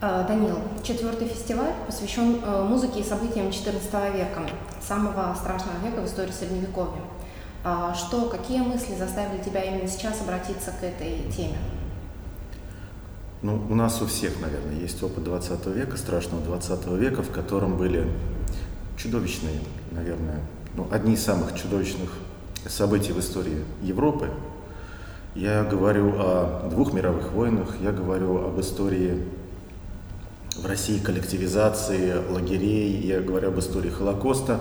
Данил, четвертый фестиваль посвящен музыке и событиям XIV века, самого страшного века в истории Средневековья. Какие мысли заставили тебя именно сейчас обратиться к этой теме? Ну, у нас у всех, наверное, есть опыт 20 века, страшного 20 века, в котором были чудовищные, наверное, одни из самых чудовищных событий в истории Европы. Я говорю о двух мировых войнах, я говорю об истории в России коллективизации лагерей, я говорю об истории Холокоста.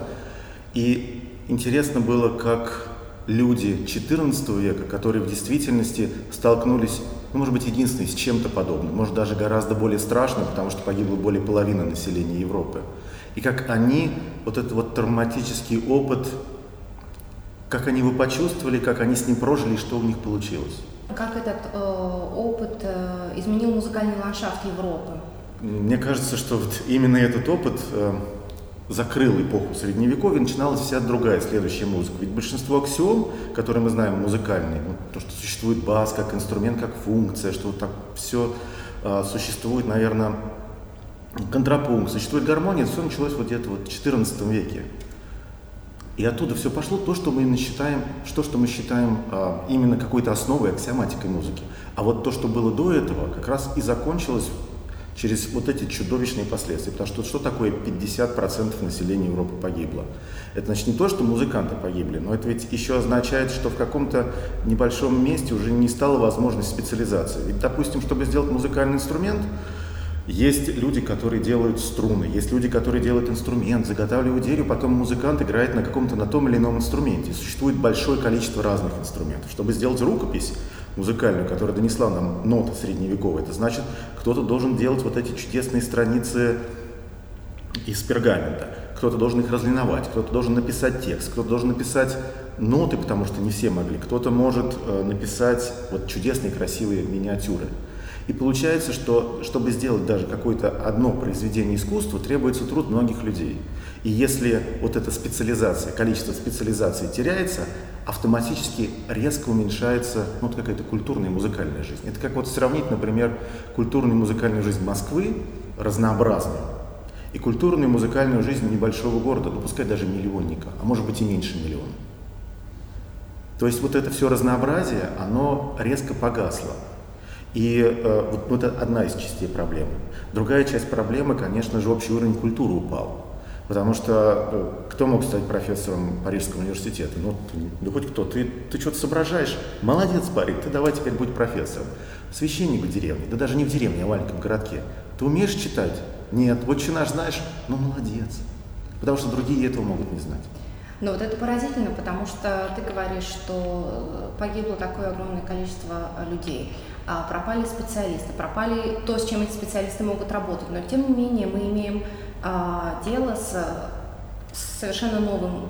И интересно было, как люди XIV века, которые в действительности столкнулись, может быть, единственное, с чем-то подобным, может, даже гораздо более страшным, потому что погибло более половины населения Европы. И как они, этот травматический опыт, как они его почувствовали, как они с ним прожили и что у них получилось. Как этот опыт изменил музыкальный ландшафт Европы? Мне кажется, что именно этот опыт закрыл эпоху Средневековья, начиналась вся другая, следующая музыка. Ведь большинство аксиом, которые мы знаем музыкальные, то, что существует бас как инструмент, как функция, что так все существует, наверное, контрапункт, существует гармония, все началось где-то в XIV веке. И оттуда все пошло то, что мы считаем, именно какой-то основой, аксиоматикой музыки. А то, что было до этого, как раз и закончилось через эти чудовищные последствия. Потому что что такое 50% населения Европы погибло? Это значит не то, что музыканты погибли, но это ведь еще означает, что в каком-то небольшом месте уже не стало возможности специализации. Ведь, допустим, чтобы сделать музыкальный инструмент, есть люди, которые делают струны, есть люди, которые делают инструмент, заготавливают дерево, потом музыкант играет на каком-то, на том или ином инструменте. И существует большое количество разных инструментов. Чтобы сделать рукопись музыкальную, которая донесла нам ноты средневековые, это значит, кто-то должен делать эти чудесные страницы из пергамента, кто-то должен их разлиновать, кто-то должен написать текст, кто-то должен написать ноты, потому что не все могли, кто-то может написать чудесные красивые миниатюры. И получается, что, чтобы сделать даже какое-то одно произведение искусства, требуется труд многих людей. И если эта специализация, количество специализаций теряется, автоматически резко уменьшается какая-то культурная и музыкальная жизнь. Это как сравнить, например, культурную и музыкальную жизнь Москвы, разнообразную, и культурную и музыкальную жизнь небольшого города, пускай даже миллионника, а может быть и меньше миллиона. То есть это все разнообразие, оно резко погасло. И это одна из частей проблемы. Другая часть проблемы, конечно же, общий уровень культуры упал. Потому что кто мог стать профессором Парижского университета? Хоть кто, ты что-то соображаешь. Молодец, парень, ты давай теперь будь профессором. Священник в деревне, да даже не в деревне, а в маленьком городке. Ты умеешь читать? Нет. Отче наш знаешь? Молодец. Потому что другие этого могут не знать. Но это поразительно, потому что ты говоришь, что погибло такое огромное количество людей. Пропали специалисты, пропали то, с чем эти специалисты могут работать. Но тем не менее мы имеем дело с совершенно новым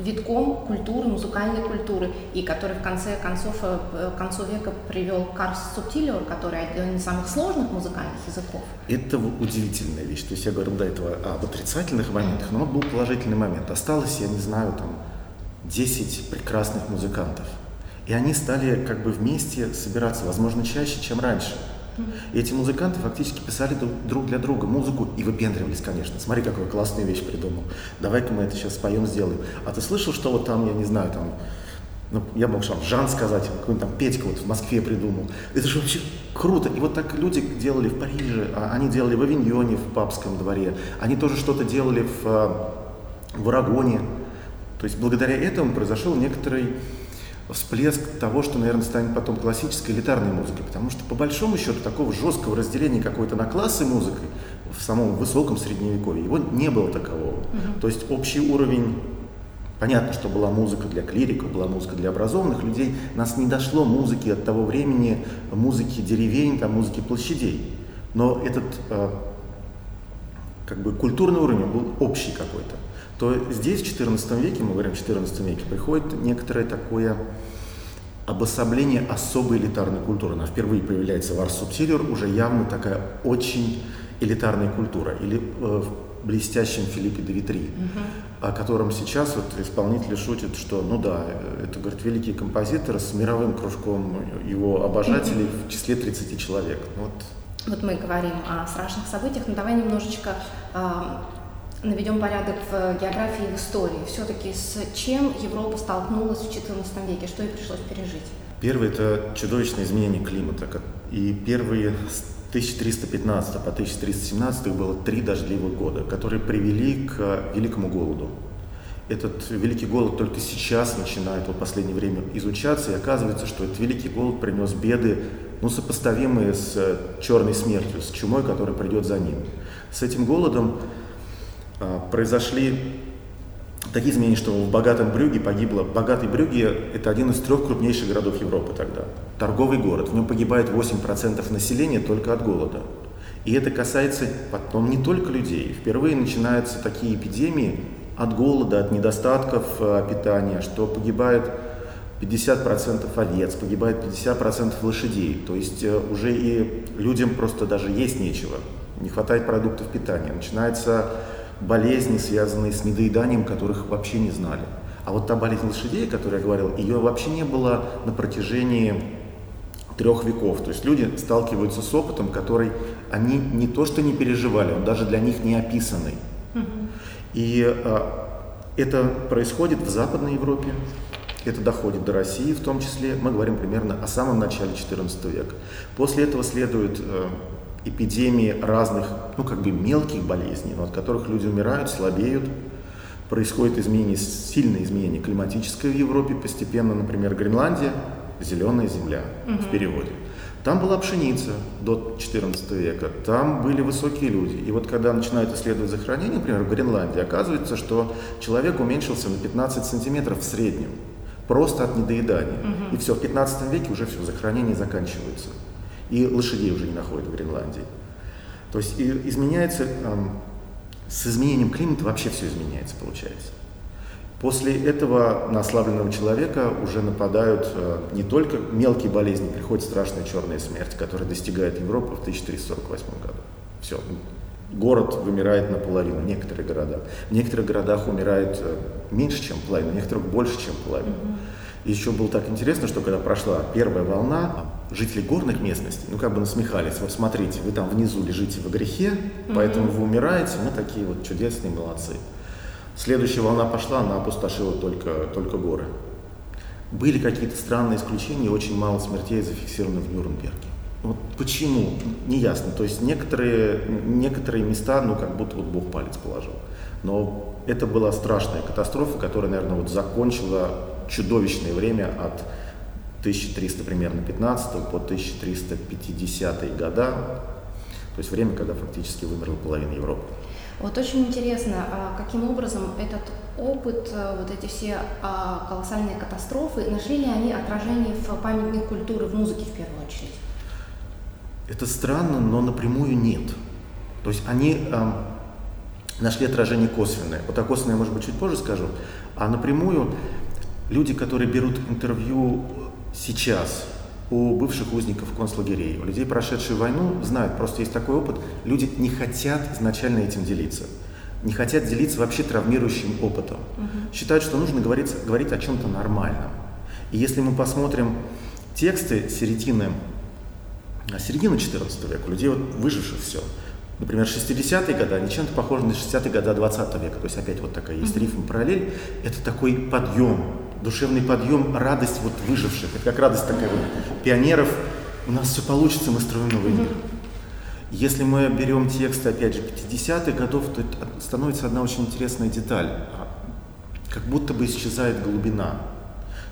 витком культуры, музыкальной культуры, и который в конце концов к концу века привел Карл Субтиллер, который один из самых сложных музыкальных языков. Это удивительная вещь. То есть я говорил до этого об отрицательных моментах, но был положительный момент. Осталось, я не знаю, 10 прекрасных музыкантов. И они стали вместе собираться, возможно, чаще, чем раньше. И эти музыканты фактически писали друг для друга музыку и выпендривались, конечно. Смотри, какую классную вещь придумал. Давай-ка мы это сейчас споем, сделаем. А ты слышал, что я мог Жан сказать, какой-нибудь Петька в Москве придумал. Это же вообще круто. И так люди делали в Париже, они делали в Авиньоне, в Папском дворе. Они тоже что-то делали в Арагоне. То есть благодаря этому произошел некоторый всплеск того, что, наверное, станет потом классической элитарной музыкой, потому что, по большому счету, такого жесткого разделения какой-то на классы музыки в самом высоком Средневековье, его не было такового. То есть общий уровень, понятно, что была музыка для клириков, была музыка для образованных людей, нас не дошло музыки от того времени, музыки деревень, музыки площадей, но этот культурный уровень был общий какой-то. То здесь в XIV веке, мы говорим в XIV веке, приходит некоторое такое обособление особой элитарной культуры. Она впервые появляется в Ars Subtilior, уже явно такая очень элитарная культура. Или в блестящем Филиппе де Витри, о котором сейчас исполнители шутят, что это, говорит, великий композитор с мировым кружком его обожателей в числе 30 человек. Вот мы говорим о страшных событиях, но давай немножечко наведем порядок в географии и в истории. Все-таки с чем Европа столкнулась в XIV веке, что ей пришлось пережить? Первое – это чудовищное изменение климата. И первые с 1315 по 1317 было 3 дождливых года, которые привели к Великому голоду. Этот Великий голод только сейчас начинает в последнее время изучаться, и оказывается, что этот Великий голод принес беды, сопоставимые с черной смертью, с чумой, которая придет за ним. С этим голодом произошли такие изменения, что в богатом Брюгге погибло. Богатый Брюгге – это один из 3 крупнейших городов Европы тогда. Торговый город, в нем погибает 8% населения только от голода. И это касается потом не только людей. Впервые начинаются такие эпидемии от голода, от недостатков питания, что погибает 50% овец, погибает 50% лошадей. То есть уже и людям просто даже есть нечего, не хватает продуктов питания. Начинаются болезни, связанные с недоеданием, которых вообще не знали. А вот та болезнь лошадей, о которой я говорил, ее вообще не было на протяжении 3 веков. То есть люди сталкиваются с опытом, который они не то что не переживали, он даже для них не описанный. И это происходит в Западной Европе, это доходит до России в том числе. Мы говорим примерно о самом начале XIV века. После этого следуют эпидемии разных, мелких болезней, от которых люди умирают, слабеют. Происходят изменения, сильные изменения климатические в Европе. Постепенно, например, Гренландия, зеленая земля в переводе. Там была пшеница до XIV века, там были высокие люди. И вот когда начинают исследовать захоронение, например, в Гренландии, оказывается, что человек уменьшился на 15 сантиметров в среднем, просто от недоедания. И все, в XV веке уже все, захоронение заканчивается. И лошадей уже не находят в Гренландии. То есть изменяется, с изменением климата вообще все изменяется, получается. После этого на ослабленного человека уже нападают не только мелкие болезни, приходит страшная черная смерть, которая достигает Европы в 1348 году. Все, город вымирает наполовину, некоторые города. В некоторых городах умирает меньше, чем половина, в некоторых больше, чем половина. Еще было так интересно, что когда прошла первая волна, жители горных местностей, насмехались. Вот смотрите, вы там внизу лежите во грехе, поэтому вы умираете, мы такие вот чудесные молодцы. Следующая волна пошла, она опустошила только горы. Были какие-то странные исключения, очень мало смертей зафиксировано в Нюрнберге. Вот почему? Неясно. То есть некоторые места, как будто Бог палец положил. Но это была страшная катастрофа, которая, наверное, закончила чудовищное время от 1315 по 1350 года. То есть время, когда фактически вымерла половина Европы. Вот очень интересно, каким образом этот опыт, эти все колоссальные катастрофы, нашли ли они отражение в памятниках культуры, в музыке в первую очередь? Это странно, но напрямую нет. То есть они нашли отражение косвенное. Вот о косвенное, может быть, чуть позже скажу. А напрямую люди, которые берут интервью сейчас у бывших узников концлагерей, у людей, прошедших войну, знают, просто есть такой опыт, люди не хотят изначально этим делиться, не хотят делиться вообще травмирующим опытом. Считают, что нужно говорить о чем-то нормальном. И если мы посмотрим тексты середины XIV века, у людей выживших все, например, 60-е годы, они чем-то похожи на 60-е годы XX века, то есть опять такая есть рифм, параллель, это такой подъем, душевный подъем, радость выживших. Это как радость такая пионеров. У нас все получится, мы строим новый мир. Если мы берем тексты, опять же, 50-х годов, то становится одна очень интересная деталь. Как будто бы исчезает глубина.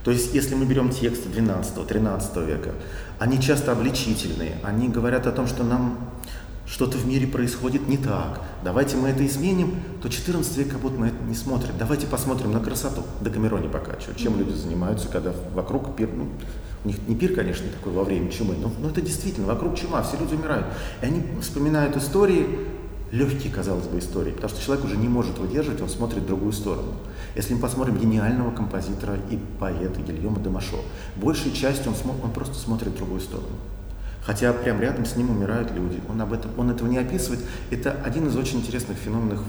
То есть, если мы берем тексты 12-13 века, они часто обличительные. Они говорят о том, что нам что-то в мире происходит не так. Давайте мы это изменим, то 14 век как будто мы это не смотрим. Давайте посмотрим на красоту. Декамероне покачивают. Чем люди занимаются, когда вокруг пир, у них не пир, конечно, такой во время чумы, но это действительно, вокруг чума, все люди умирают. И они вспоминают истории, легкие, казалось бы, истории, потому что человек уже не может выдерживать, он смотрит в другую сторону. Если мы посмотрим гениального композитора и поэта Гийома де Машо, большей частью он просто смотрит в другую сторону. Хотя прямо рядом с ним умирают люди. Он этого не описывает. Это один из очень интересных феноменов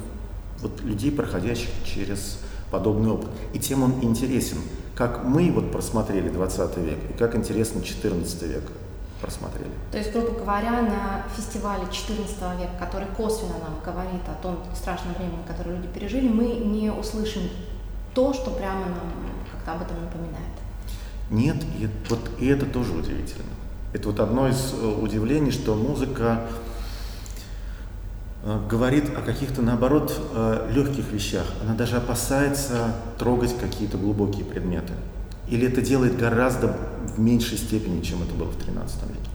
людей, проходящих через подобный опыт. И тем он интересен. Как мы просмотрели 20 век, и как интересен 14 век. просмотрели. То есть, грубо говоря, на фестивале XIV века, который косвенно нам говорит о том страшном времени, которое люди пережили, мы не услышим то, что прямо нам как-то об этом напоминает. Нет, и это тоже удивительно. Это вот одно из удивлений, что музыка говорит о каких-то, наоборот, легких вещах. Она даже опасается трогать какие-то глубокие предметы. Или это делает гораздо в меньшей степени, чем это было в XIII веке.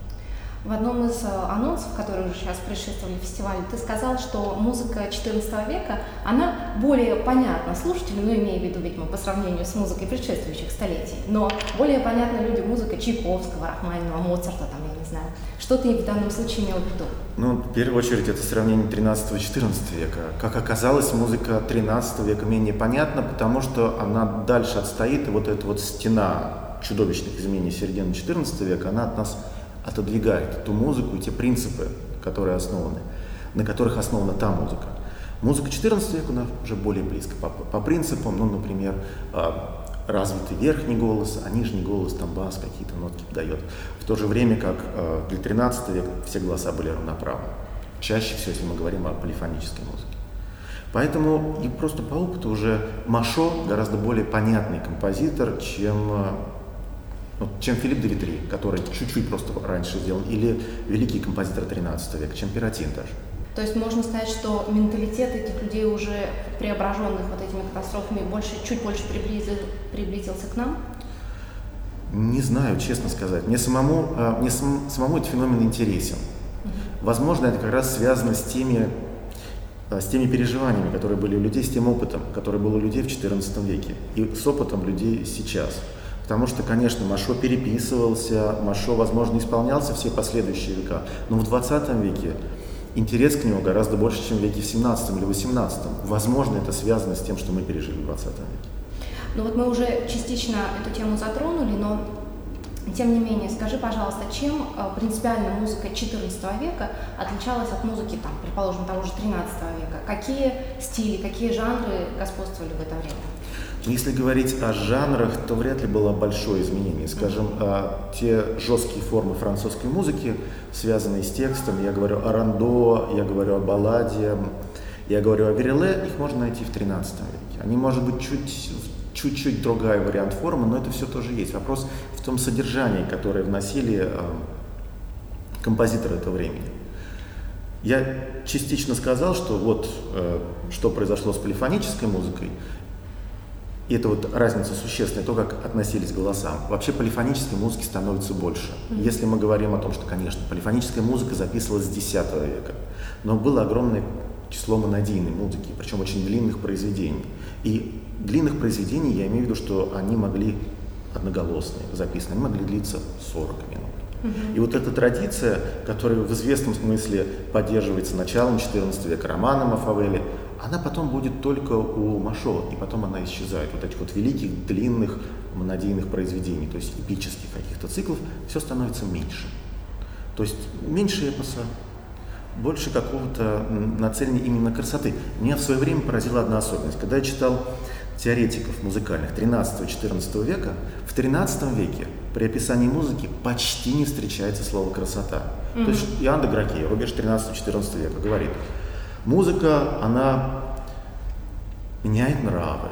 В одном из анонсов, которые уже сейчас предшествовали фестивалю, ты сказал, что музыка XIV века, она более понятна слушателю, ну, имея в виду, видимо, по сравнению с музыкой предшествующих столетий, но более понятна людям музыка Чайковского, Рахманинова, Моцарта, там, я не знаю. Что ты в данном случае имел в виду? Ну, в первую очередь, это сравнение XIII-XIV века. Как оказалось, музыка XIII века менее понятна, потому что она дальше отстоит, и вот эта вот стена чудовищных изменений середины XIV века, она от нас отодвигает ту музыку и те принципы, которые основаны, на которых основана та музыка. Музыка XIV века, она уже более близка по принципам, ну, например, развитый верхний голос, а нижний голос, там бас, какие-то нотки подает. В то же время, как для XIII века все голоса были равноправны. Чаще всего, если мы говорим о полифонической музыке. Поэтому и просто по опыту уже Машо гораздо более понятный композитор, чем Филипп де Витри, который чуть-чуть просто раньше сделан, или великий композитор XIII века, чем Пиротин даже. То есть можно сказать, что менталитет этих людей, уже преображенных вот этими катастрофами, чуть больше приблизился к нам? Не знаю, честно сказать. Мне самому этот феномен интересен. Возможно, это как раз связано с теми переживаниями, которые были у людей, с тем опытом, который был у людей в XIV веке, и с опытом людей сейчас. Потому что, конечно, Машо переписывался, Машо, возможно, исполнялся все последующие века, но в XX веке интерес к нему гораздо больше, чем в веке XVII или XVIII. Возможно, это связано с тем, что мы пережили в XX веке. Ну вот мы уже частично эту тему затронули, но тем не менее, скажи, пожалуйста, чем принципиально музыка XIV века отличалась от музыки, там, предположим, того же XIII века? Какие стили, какие жанры господствовали в это время? Если говорить о жанрах, то вряд ли было большое изменение. Скажем, те жесткие формы французской музыки, связанные с текстом, я говорю о рандо, я говорю о балладе, я говорю о виреле, их можно найти в XIII веке. Они, может быть, чуть-чуть другая вариант формы, но это все тоже есть. Вопрос в том содержании, которое вносили композиторы этого времени. Я частично сказал, что вот что произошло с полифонической музыкой. И это вот разница существенная, то, как относились к голосам. Вообще полифонической музыки становится больше. Если мы говорим о том, что, конечно, полифоническая музыка записывалась с X века, но было огромное число монодийной музыки, причем очень длинных произведений. И длинных произведений, я имею в виду, что они могли одноголосные, записаны, они могли длиться 40 минут. И вот эта традиция, которая в известном смысле поддерживается началом XIV века романом о Фавеле, она потом будет только у Машо, и потом она исчезает. Вот этих вот великих, длинных, монодийных произведений, то есть эпических каких-то циклов, все становится меньше. То есть меньше эпоса, больше какого-то нацеления именно красоты. Меня в свое время поразила одна особенность. Когда я читал теоретиков музыкальных XIII-XIV века, в XIII веке при описании музыки почти не встречается слово «красота». То есть Иоанн де Грокий, рубеж XIII-XIV века, говорит: музыка, она меняет нравы,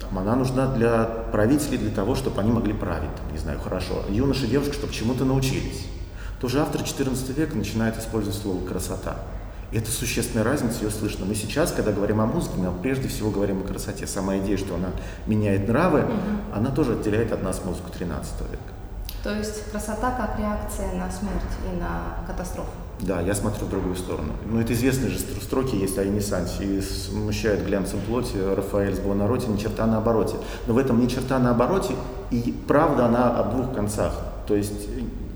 там, она нужна для правителей, для того, чтобы они могли править, там, не знаю, хорошо, юноши и девушки, чтобы чему-то научились. Тоже автор XIV века начинает использовать слово «красота». И это существенная разница, ее слышно. Мы сейчас, когда говорим о музыке, мы прежде всего говорим о красоте. Сама идея, что она меняет нравы, она тоже отделяет от нас музыку XIII века. То есть красота как реакция на смерть и на катастрофу. Да, я смотрю в другую сторону. Ну, это известные же строки есть о Ренессансе. И смущает глянцем плоти, Рафаэль с Буонаротти, ни черта на обороте. Но в этом ни черта на обороте, и правда она о двух концах. То есть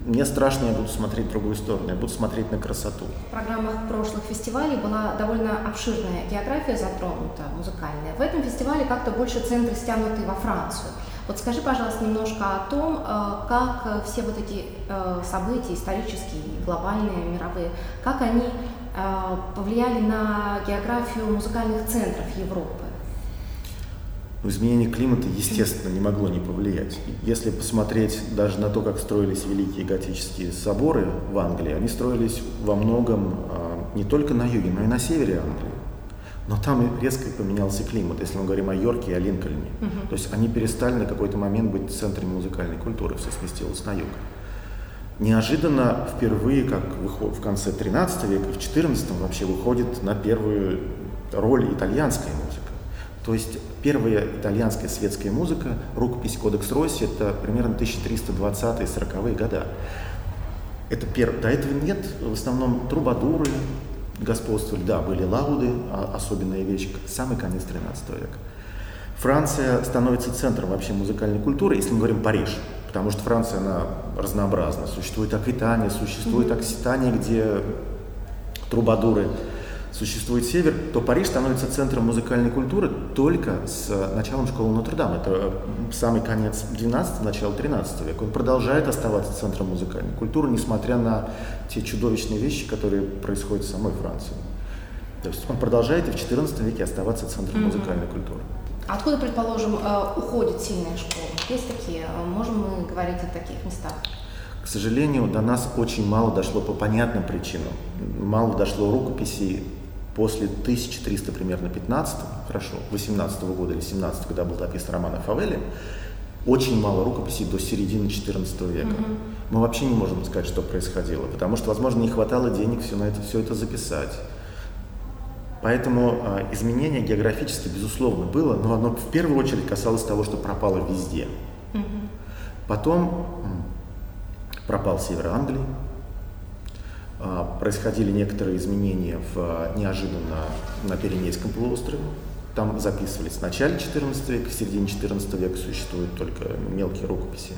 мне страшно, я буду смотреть в другую сторону, я буду смотреть на красоту. В программах прошлых фестивалей была довольно обширная география затронута, музыкальная. В этом фестивале как-то больше центры стянуты во Францию. Вот скажи, пожалуйста, немножко о том, как все вот эти события, исторические, глобальные, мировые, как они повлияли на географию музыкальных центров Европы. Но изменение климата, естественно, не могло не повлиять. Если посмотреть даже на то, как строились великие готические соборы в Англии, они строились во многом не только на юге, но и на севере Англии. Но там резко поменялся климат, если мы говорим о Йорке и о Линкольне. То есть они перестали на какой-то момент быть центрами музыкальной культуры, все сместилось на юг. Неожиданно впервые, как в конце XIII века, в XIV вообще выходит на первую роль итальянская музыка. То есть первая итальянская светская музыка, рукопись «Кодекс Росси», это примерно 1320-40-е годы. Это до этого нет, в основном трубадуры господствовали, да, были лауды, особенная вещь, самый конец XIII века. Франция становится центром вообще музыкальной культуры, если мы говорим Париж, потому что Франция, она разнообразна. Существует Аквитания, существует Окситания, где трубадуры, существует север, то Париж становится центром музыкальной культуры только с началом школы Нотр-Дам. Это самый конец XII, начало XIII века. Он продолжает оставаться центром музыкальной культуры, несмотря на те чудовищные вещи, которые происходят в самой Франции. То есть он продолжает и в XIV веке оставаться центром музыкальной культуры. Откуда, предположим, уходит сильная школа? Есть такие? Можем мы говорить о таких местах? К сожалению, до нас очень мало дошло по понятным причинам. Мало дошло рукописей. После 18 года или 17, когда был написан роман о Фавеле, очень мало рукописей до середины 14 века. Мы вообще не можем сказать, что происходило, потому что, возможно, не хватало денег все это записать. Поэтому изменение географически, безусловно, было, но оно в первую очередь касалось того, что пропало везде. Потом пропал север Англии. Происходили некоторые изменения неожиданно на Пиренейском полуострове. Там записывались в начале XIV века, в середине XIV века существуют только мелкие рукописи.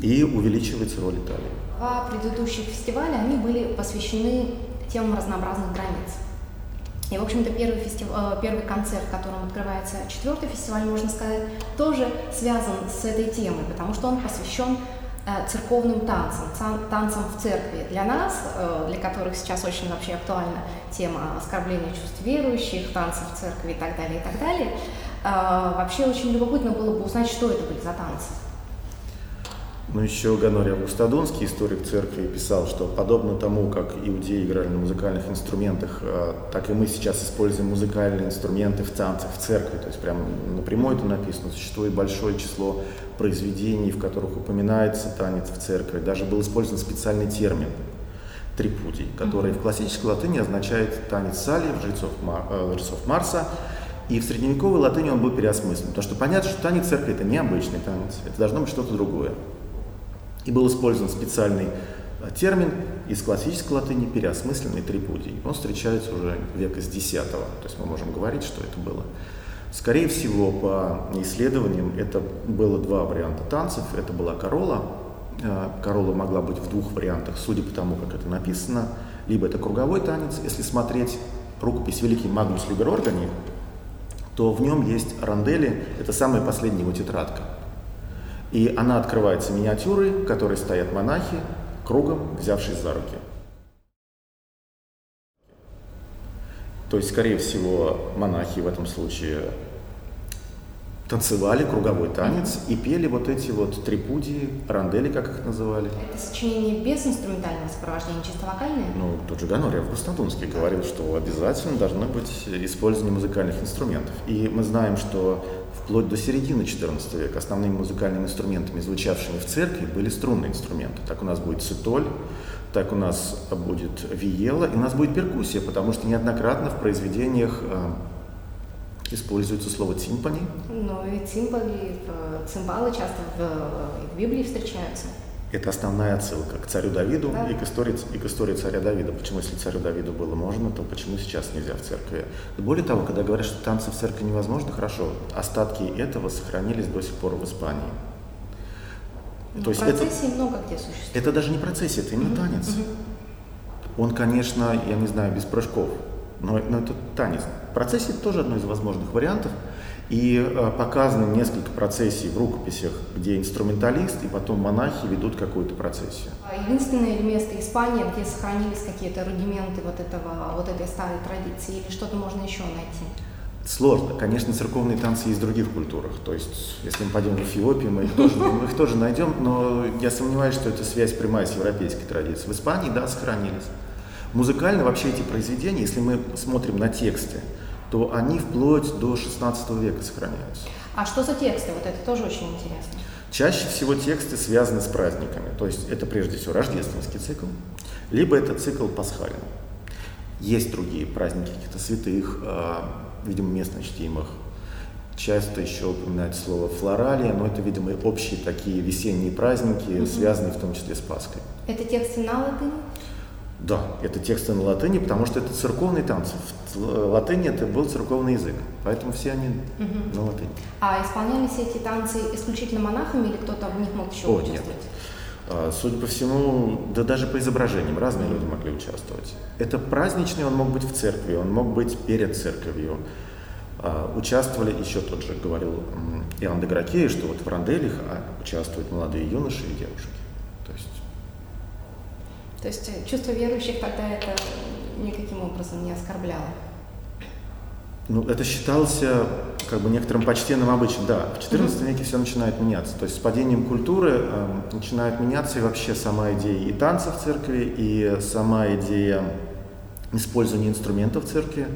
И увеличивается роль Италии. Два предыдущих фестиваля, они были посвящены темам разнообразных границ. И, в общем-то, первый концерт, которым открывается четвертый фестиваль, можно сказать, тоже связан с этой темой, потому что он посвящен церковным танцам в церкви. Для нас, для которых сейчас очень вообще актуальна тема оскорбления чувств верующих, танцев в церкви и так далее, вообще очень любопытно было бы узнать, что это были за танцы. Еще Гонорий Августодонский, историк церкви, писал, что подобно тому, как иудеи играли на музыкальных инструментах, так и мы сейчас используем музыкальные инструменты в танцах в церкви. То есть прямо напрямую это написано. Существует большое число произведений, в которых упоминается танец в церкви. Даже был использован специальный термин «трипудий», который в классической латыни означает «танец Салли», «жрецов Марса». И в средневековой латыни он был переосмыслен. Потому что понятно, что танец церкви – это необычный танец, это должно быть что-то другое. И был использован специальный термин из классической латыни, переосмысленный трипудий. Он встречается уже века с X, то есть мы можем говорить, что это было. Скорее всего, по исследованиям, это было два варианта танцев. Это была корола. Корола могла быть в двух вариантах, судя по тому, как это написано. Либо это круговой танец. Если смотреть рукопись «Великий Магнус Либер Органи», то в нем есть рандели, это самая последняя его тетрадка. И она открывается миниатюрой, в которой стоят монахи, кругом взявшись за руки. То есть, скорее всего, монахи в этом случае танцевали круговой танец и пели вот эти вот трипудии, рандели, как их называли. Это сочинение без инструментального сопровождения, чисто вокальное? Ну, тот же Гонорий Августодонский говорил, что обязательно должно быть использование музыкальных инструментов. И мы знаем, что вплоть до середины XIV века основными музыкальными инструментами, звучавшими в церкви, были струнные инструменты. Так у нас будет цитоль, так у нас будет виелла, и у нас будет перкуссия, потому что неоднократно в произведениях используется слово «тимпани». Ну и цимбалы часто в Библии встречаются. Это основная отсылка к царю Давиду, да, и к истории царя Давида. Почему, если царю Давиду было можно, то почему сейчас нельзя в церкви? Более того, когда говорят, что танцы в церкви невозможно, хорошо, остатки этого сохранились до сих пор в Испании. То есть процессии это, много где существует. Это даже не процессия, это именно танец. Он, конечно, я не знаю, без прыжков, но это танец. Процессия тоже одно из возможных вариантов. И показаны несколько процессий в рукописях, где инструменталист и потом монахи ведут какую-то процессию. Единственное место Испании, где сохранились какие-то рудименты вот этой старой традиции, или что-то можно еще найти? Сложно. Конечно, церковные танцы есть в других культурах. То есть, если мы пойдем в Эфиопию, мы их тоже найдем, но я сомневаюсь, что эта связь прямая с европейской традицией. В Испании, да, сохранились. Музыкально вообще эти произведения, если мы смотрим на тексты, то они вплоть до XVI века сохраняются. А что за тексты? Вот это тоже очень интересно. Чаще всего тексты связаны с праздниками. То есть это прежде всего рождественский цикл, либо это цикл пасхальный. Есть другие праздники каких-то святых, видимо, местно чтимых. Часто еще упоминают слово «флоралия», но это, видимо, общие такие весенние праздники, связанные в том числе с Пасхой. Это тексты на латыни? Да, это тексты на латыни, потому что это церковные танцы. В латыни это был церковный язык, поэтому все они на латыни. А исполнялись эти танцы исключительно монахами или кто-то в них мог еще участвовать? Нет. Судя по всему, да даже по изображениям разные люди могли участвовать. Это праздничный, он мог быть в церкви, он мог быть перед церковью. Участвовали еще тот же, говорил Иоанн де Грокий, что вот в ранделях участвуют молодые юноши и девушки. То есть чувство верующих тогда это никаким образом не оскорбляло? Ну, это считался как бы некоторым почтенным обычаем, да. В XIV веке все начинает меняться. То есть с падением культуры начинает меняться и вообще сама идея и танца в церкви, и сама идея использования инструментов в церкви.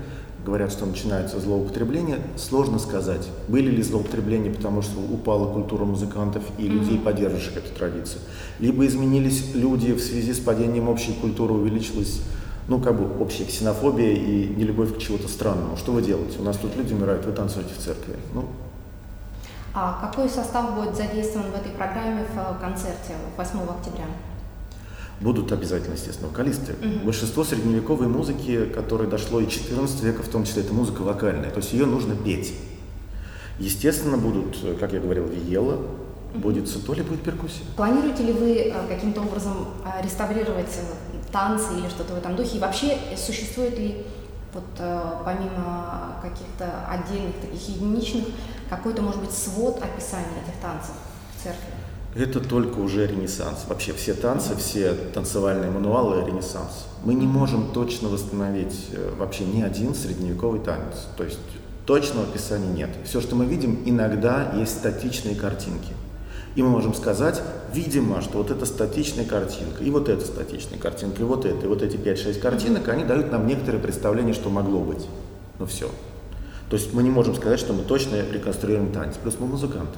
Говорят, что начинаются злоупотребления. Сложно сказать, были ли злоупотребления, потому что упала культура музыкантов и людей, поддерживающих эту традицию. Либо изменились люди в связи с падением общей культуры, увеличилась, общая ксенофобия и нелюбовь к чему-то странному. Что вы делаете? У нас тут люди умирают, вы танцуете в церкви. А какой состав будет задействован в этой программе в концерте 8 октября? Будут обязательно, естественно, вокалисты. Большинство средневековой музыки, которой дошло и XIV века, в том числе, это музыка вокальная, то есть ее нужно петь. Естественно, будут, как я говорил, виелла, будет цито, или будет перкуссия. Планируете ли вы каким-то образом реставрировать танцы или что-то в этом духе? И вообще, существует ли, помимо каких-то отдельных, таких единичных, какой-то, может быть, свод описания этих танцев в церкви? Это только уже Ренессанс. Вообще все танцы, все танцевальные мануалы — Ренессанс. Мы не можем точно восстановить вообще ни один средневековый танец. То есть точного описания нет. Все, что мы видим, иногда есть статичные картинки. И мы можем сказать, видимо, что вот эта статичная картинка, и вот эта статичная картинка, и вот эти 5-6 картинок, они дают нам некоторое представление, что могло быть. Но все. То есть мы не можем сказать, что мы точно реконструируем танец. Плюс мы музыканты.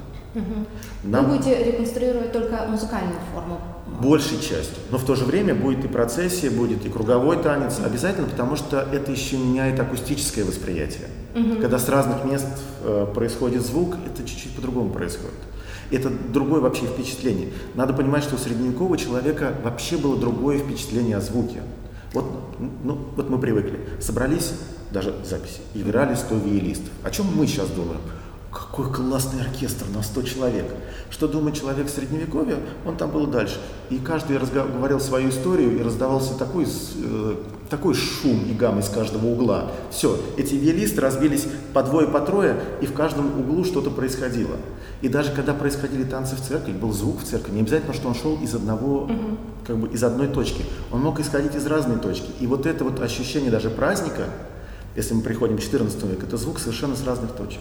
Вы будете реконструировать только музыкальную форму? Большей частью. Но в то же время будет и процессия, будет и круговой танец. Обязательно, потому что это еще меняет акустическое восприятие. Когда с разных мест происходит звук, это чуть-чуть по-другому происходит. Это другое вообще впечатление. Надо понимать, что у средневекового человека вообще было другое впечатление о звуке. Вот мы привыкли. Собрались, даже записи, играли 100 виолистов. О чем мы сейчас думаем? Какой классный оркестр на 100 человек. Что думает человек в Средневековье, он там был дальше. И каждый говорил свою историю, и раздавался такой шум и гам из каждого угла. Все, эти виолисты разбились по двое, по трое, и в каждом углу что-то происходило. И даже когда происходили танцы в церкви, был звук в церкви, не обязательно, что он шел из одного, из одной точки. Он мог исходить из разной точки. И вот это ощущение даже праздника, если мы приходим к XIV веку, это звук совершенно с разных точек.